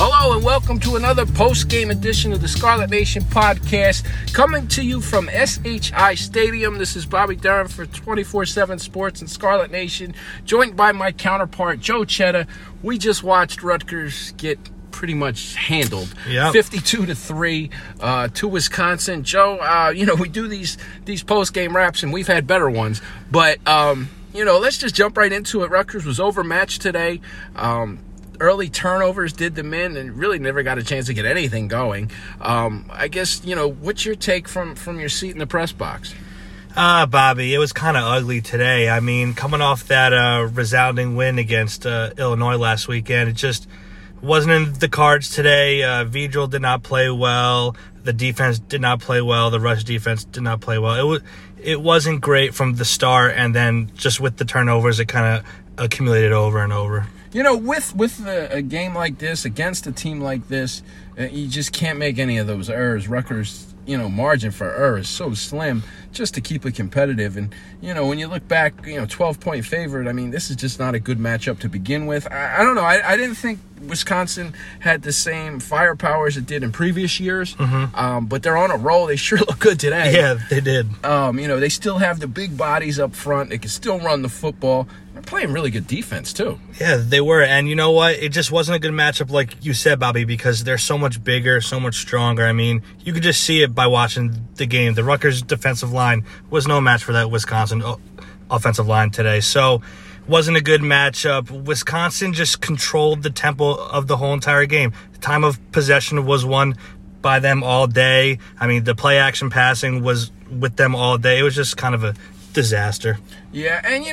Hello and welcome to another post-game edition of the Scarlet Nation podcast, coming to you from SHI Stadium. This is Bobby Durham for 24-7 Sports and Scarlet Nation, joined by my counterpart, Joe Chetta. We just watched Rutgers get pretty much handled, 52-3 to Wisconsin. Joe, we do these post-game wraps, and we've had better ones, but let's just jump right into it. Rutgers was overmatched today. Early turnovers did them in, and really never got a chance to get anything going. I guess, what's your take from your seat in the press box? Bobby, it was kind of ugly today. I mean, coming off that resounding win against Illinois last weekend, it just wasn't in the cards today. Vedral did not play well. The defense did not play well. The rush defense did not play well. It wasn't great from the start, and then just with the turnovers, it kind of accumulated over and over. With a game like this, against a team like this, you just can't make any of those errors. Rutgers, margin for error is so slim just to keep it competitive. And, when you look back, 12-point favorite, I mean, this is just not a good matchup to begin with. I don't know. I didn't think Wisconsin had the same firepower as it did in previous years, but they're on a roll. They sure look good today. Yeah, they did. They still have the big bodies up front. They can still run the football. They're playing really good defense, too. Yeah, they were. And you know what? It just wasn't a good matchup, like you said, Bobby, because they're so much bigger, so much stronger. I mean, you could just see it by watching the game. The Rutgers defensive line was no match for that Wisconsin offensive line today. So, wasn't a good matchup. Wisconsin just controlled the tempo of the whole entire game. The time of possession was won by them all day. I mean, the play-action passing was with them all day. It was just kind of a disaster. Yeah, and,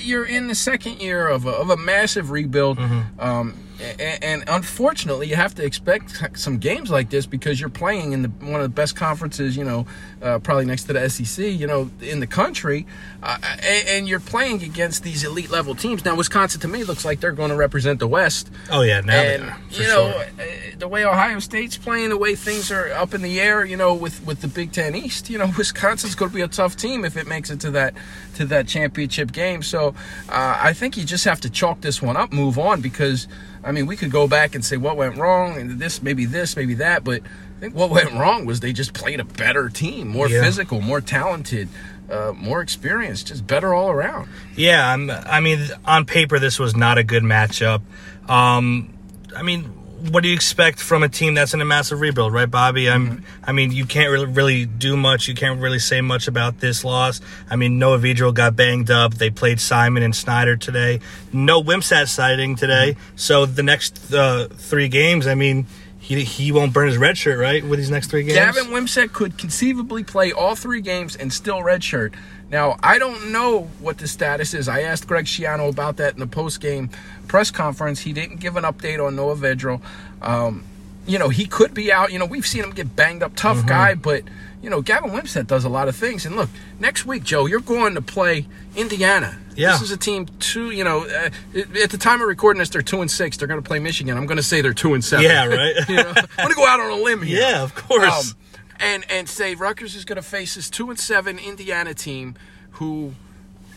you're in the second year of a massive rebuild. And unfortunately, you have to expect some games like this because you're playing in one of the best conferences, probably next to the SEC, in the country. And you're playing against these elite level teams. Now, Wisconsin, to me, looks like they're going to represent the West. Oh, yeah, now they are. Sure. The way Ohio State's playing, the way things are up in the air, with the Big Ten East, Wisconsin's going to be a tough team if it makes it to that championship game. So I think you just have to chalk this one up, move on, because I mean, we could go back and say what went wrong and this, maybe that, but I think what went wrong was they just played a better team, more physical, more talented, more experienced, just better all around. Yeah, on paper, this was not a good matchup. What do you expect from a team that's in a massive rebuild, right, Bobby? You can't really do much. You can't really say much about this loss. I mean, Noah Vedral got banged up. They played Simon and Snyder today. No Wimsatt sighting today. So the next three games, he won't burn his red shirt, right, with his next three games? Gavin Wimsatt could conceivably play all three games and still red shirt. Now, I don't know what the status is. I asked Greg Schiano about that in the post-game press conference. He didn't give an update on Noah Vedral. He could be out. We've seen him get banged up, tough guy, but, Gavin Wimsatt does a lot of things. And, look, next week, Joe, you're going to play Indiana. Yeah. This is a team, at the time of recording this, they're 2-6. They're going to play Michigan. I'm going to say they're 2-7. Yeah, right. I'm going to go out on a limb here. Yeah, of course. And say Rutgers is going to face this 2-7 Indiana team, who,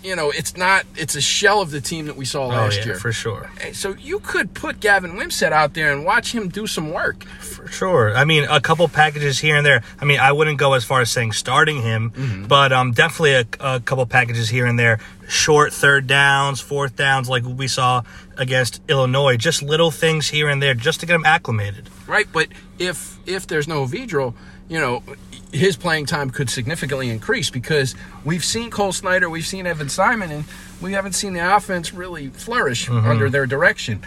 it's a shell of the team that we saw last year for sure. So you could put Gavin Wimsatt out there and watch him do some work for sure. I mean, a couple packages here and there. I mean, I wouldn't go as far as saying starting him, but definitely a couple packages here and there. Short third downs, fourth downs, like we saw against Illinois. Just little things here and there, just to get him acclimated. Right, but if there's no Vedral, his playing time could significantly increase because we've seen Cole Snyder, we've seen Evan Simon, and we haven't seen the offense really flourish under their direction.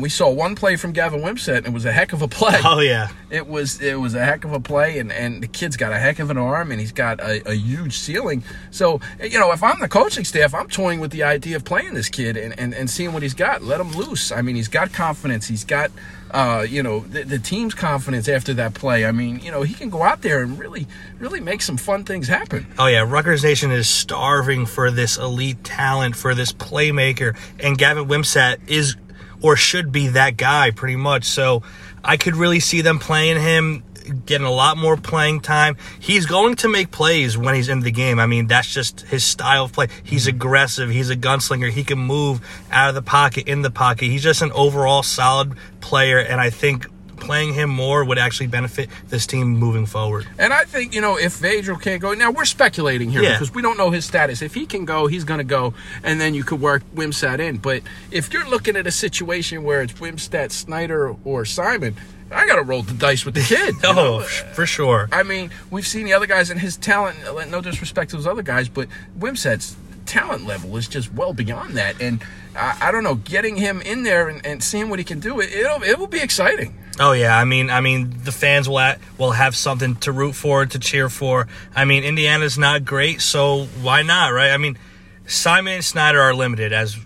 We saw one play from Gavin Wimsatt, and it was a heck of a play. Oh, yeah. It was a heck of a play, and the kid's got a heck of an arm, and he's got a huge ceiling. So, if I'm the coaching staff, I'm toying with the idea of playing this kid and seeing what he's got. Let him loose. I mean, he's got confidence. He's got, the team's confidence after that play. I mean, he can go out there and really, really make some fun things happen. Oh, yeah. Rutgers Nation is starving for this elite talent, for this playmaker, and Gavin Wimsatt is – or should be that guy, pretty much. So I could really see them playing him getting a lot more playing time. He's going to make plays when he's in the game. I mean, that's just his style of play. He's aggressive. He's a gunslinger. He can move out of the pocket, in the pocket. He's just an overall solid player, and I think playing him more would actually benefit this team moving forward. And I think, you know, if Vedral can't go, now we're speculating here because we don't know his status. If he can go, he's going to go, and then you could work Wimsatt in. But if you're looking at a situation where it's Wimsatt, Snyder, or Simon, I got to roll the dice with the kid. Oh, for sure. I mean, we've seen the other guys and his talent, no disrespect to those other guys, but Wimsatt's talent level is just well beyond that. And I don't know, getting him in there and seeing what he can do, it will be exciting. Oh, yeah. I mean, the fans will have something to root for, to cheer for. I mean, Indiana's not great, so why not, right? I mean, Simon and Snyder are limited, as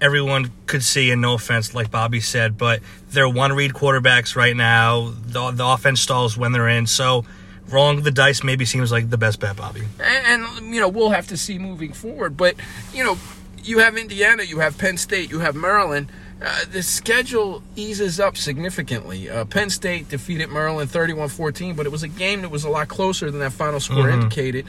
everyone could see, and no offense, like Bobby said, but they're one-read quarterbacks right now. The offense stalls when they're in, so rolling the dice maybe seems like the best bet, Bobby. And you know, we'll have to see moving forward, but, you know, you have Indiana, you have Penn State, you have Maryland. The schedule eases up significantly. Penn State defeated Maryland 31-14, but it was a game that was a lot closer than that final score indicated.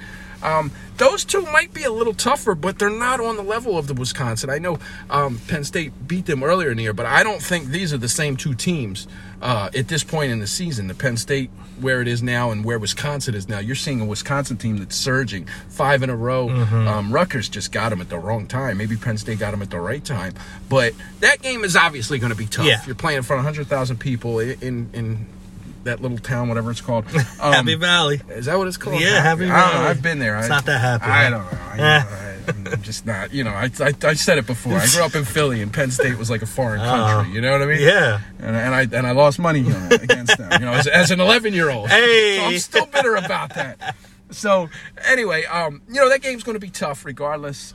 Those two might be a little tougher, but they're not on the level of the Wisconsin. I know Penn State beat them earlier in the year, but I don't think these are the same two teams at this point in the season. The Penn State, where it is now, and where Wisconsin is now. You're seeing a Wisconsin team that's surging 5 in a row. Rutgers just got them at the wrong time. Maybe Penn State got them at the right time. But that game is obviously going to be tough. Yeah. You're playing in front of 100,000 people in that little town, whatever it's called. Happy Valley. Is that what it's called? Yeah, Happy Valley. I don't know. I've been there. It's not that happy. I don't know. I'm just not, you know, I said it before. I grew up in Philly, and Penn State was like a foreign country. You know what I mean? Yeah. And I lost money on it against them, you know, as an 11-year-old. Hey. So I'm still bitter about that. So, anyway, you know, that game's going to be tough regardless,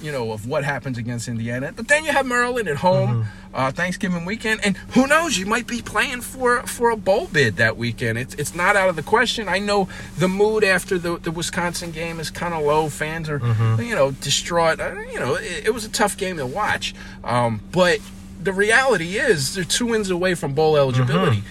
you know, of what happens against Indiana. But then you have Maryland at home, Thanksgiving weekend. And who knows, you might be playing for a bowl bid that weekend. It's not out of the question. I know the mood after the Wisconsin game is kind of low. Fans are, you know, distraught. You know, it was a tough game to watch. But the reality is they're 2 wins away from bowl eligibility.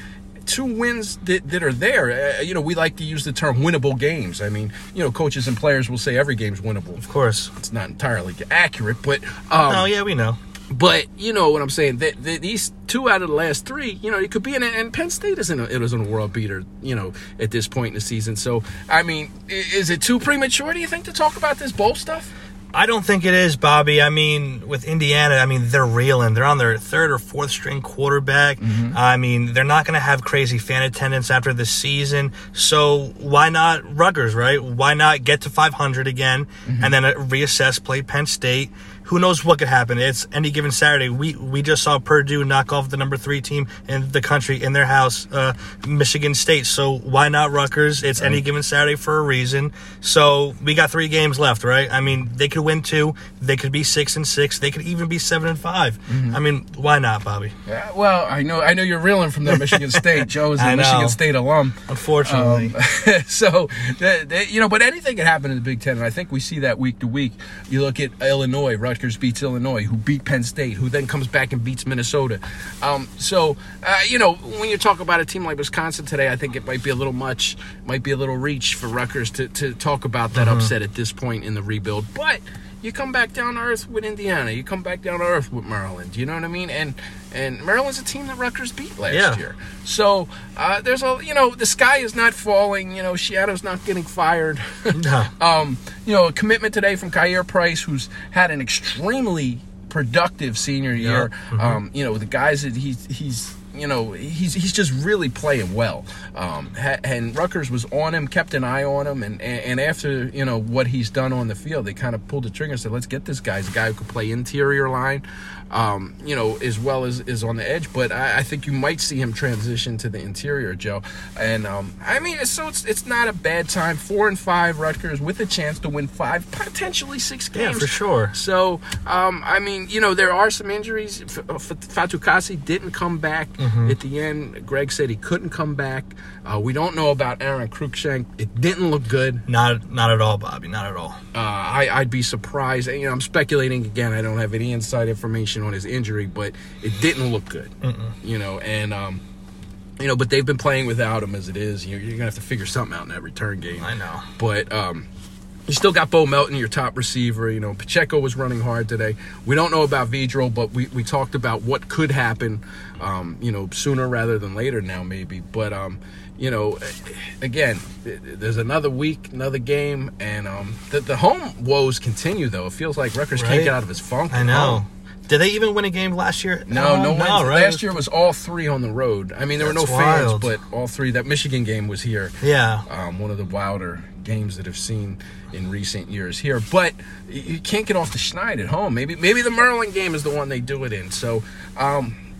2 wins that are there. You know, we like to use the term winnable games. I mean, you know, coaches and players will say every game's winnable. Of course. It's not entirely accurate, but... oh, yeah, we know. But, you know what I'm saying, these 2 out of the last 3, you know, it could be, and Penn State isn't a world beater, you know, at this point in the season. So, I mean, is it too premature, do you think, to talk about this bowl stuff? I don't think it is, Bobby. I mean, with Indiana, I mean, they're reeling. They're on their 3rd or 4th string quarterback. I mean, they're not going to have crazy fan attendance after the season. So why not Rutgers, right? Why not get to 500 again and then reassess, play Penn State? Who knows what could happen? It's any given Saturday. We just saw Purdue knock off the number 3 team in the country in their house, Michigan State. So why not Rutgers? It's any given Saturday for a reason. So we got 3 games left, right? I mean, they could win 2. They could be 6-6. They could even be 7-5. I mean, why not, Bobby? Yeah, well, I know you're reeling from that Michigan State. Joe is a Michigan State alum, unfortunately. So you know, but anything can happen in the Big Ten, and I think we see that week to week. You look at Illinois, Rutgers beats Illinois, who beat Penn State, who then comes back and beats Minnesota. You know, when you talk about a team like Wisconsin today, I think it might be a little much, might be a little reach for Rutgers to talk about that upset at this point in the rebuild. But you come back down to earth with Indiana. You come back down to earth with Maryland. You know what I mean? And Maryland's a team that Rutgers beat last year. So there's a, you know, the sky is not falling. You know, Schiano's not getting fired. You know, a commitment today from Kyair Price, who's had an extremely productive senior year. You know, the guys that he's you know, he's just really playing well. And Rutgers was on him, kept an eye on him, and after, you know, what he's done on the field, they kind of pulled the trigger and said, let's get this guy. He's a guy who could play interior line, you know, as well as is on the edge. But I think you might see him transition to the interior, Joe. And, I mean, so it's not a bad time. 4-5 Rutgers with a chance to win 5, potentially 6 games. Yeah, for sure. So, I mean, you know, there are some injuries. Fatukasi didn't come back. At the end, Greg said he couldn't come back. We don't know about Aaron Cruikshank. It didn't look good. Not at all, Bobby. Not at all. I'd be surprised. You know, I'm speculating again. I don't have any inside information on his injury, but it didn't look good. You know, and You know, but they've been playing without him as it is. You're going to have to figure something out in that return game. I know. But you still got Bo Melton, your top receiver. You know, Pacheco was running hard today. We don't know about Vedral, but we talked about what could happen, you know, sooner rather than later now maybe. But, you know, again, there's another week, another game. And the home woes continue, though. It feels like Rutgers can't get out of his funk. I know. Home. Did they even win a game last year? No, right? Last year was all three on the road. I mean, there were no wild fans, but all three. That Michigan game was here. Yeah. One of the wilder games that I've seen in recent years here. But you can't get off the schneid at home. Maybe the Maryland game is the one they do it in. So,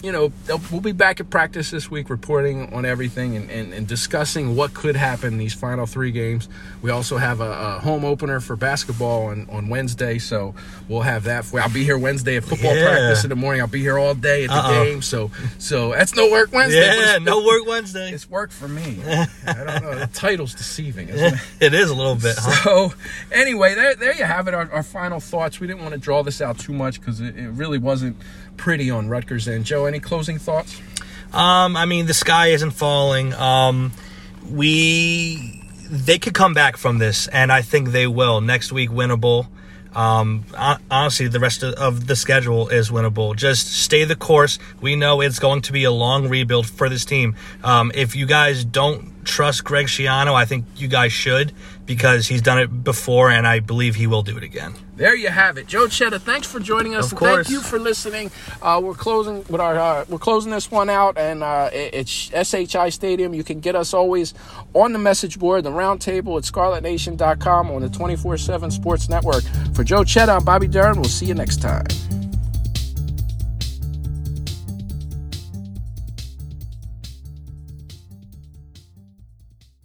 you know, we'll be back at practice this week reporting on everything and discussing what could happen in these final three games. We also have a home opener for basketball on Wednesday, so we'll have that. I'll be here Wednesday at football practice in the morning. I'll be here all day at the game, so that's no work Wednesday. Yeah, no work Wednesday. It's work for me. I don't know. The title's deceiving, isn't it? It is a little bit, huh? So, anyway, there you have it, our final thoughts. We didn't want to draw this out too much because it really wasn't pretty on Rutgers end. Joe, any closing thoughts? I mean, the sky isn't falling. They could come back from this, and I think they will. Next week, winnable. Honestly, the rest of the schedule is winnable. Just stay the course. We know it's going to be a long rebuild for this team. If you guys don't trust Greg Schiano, I think you guys should, because he's done it before, and I believe he will do it again. There you have it. Joe Chetta, thanks for joining us. Of course. Thank you for listening. We're closing this one out, and it's SHI Stadium. You can get us always on the message board, the roundtable at ScarletNation.com on the 24/7 Sports Network. For Joe Chetta, I'm Bobby Durham. We'll see you next time.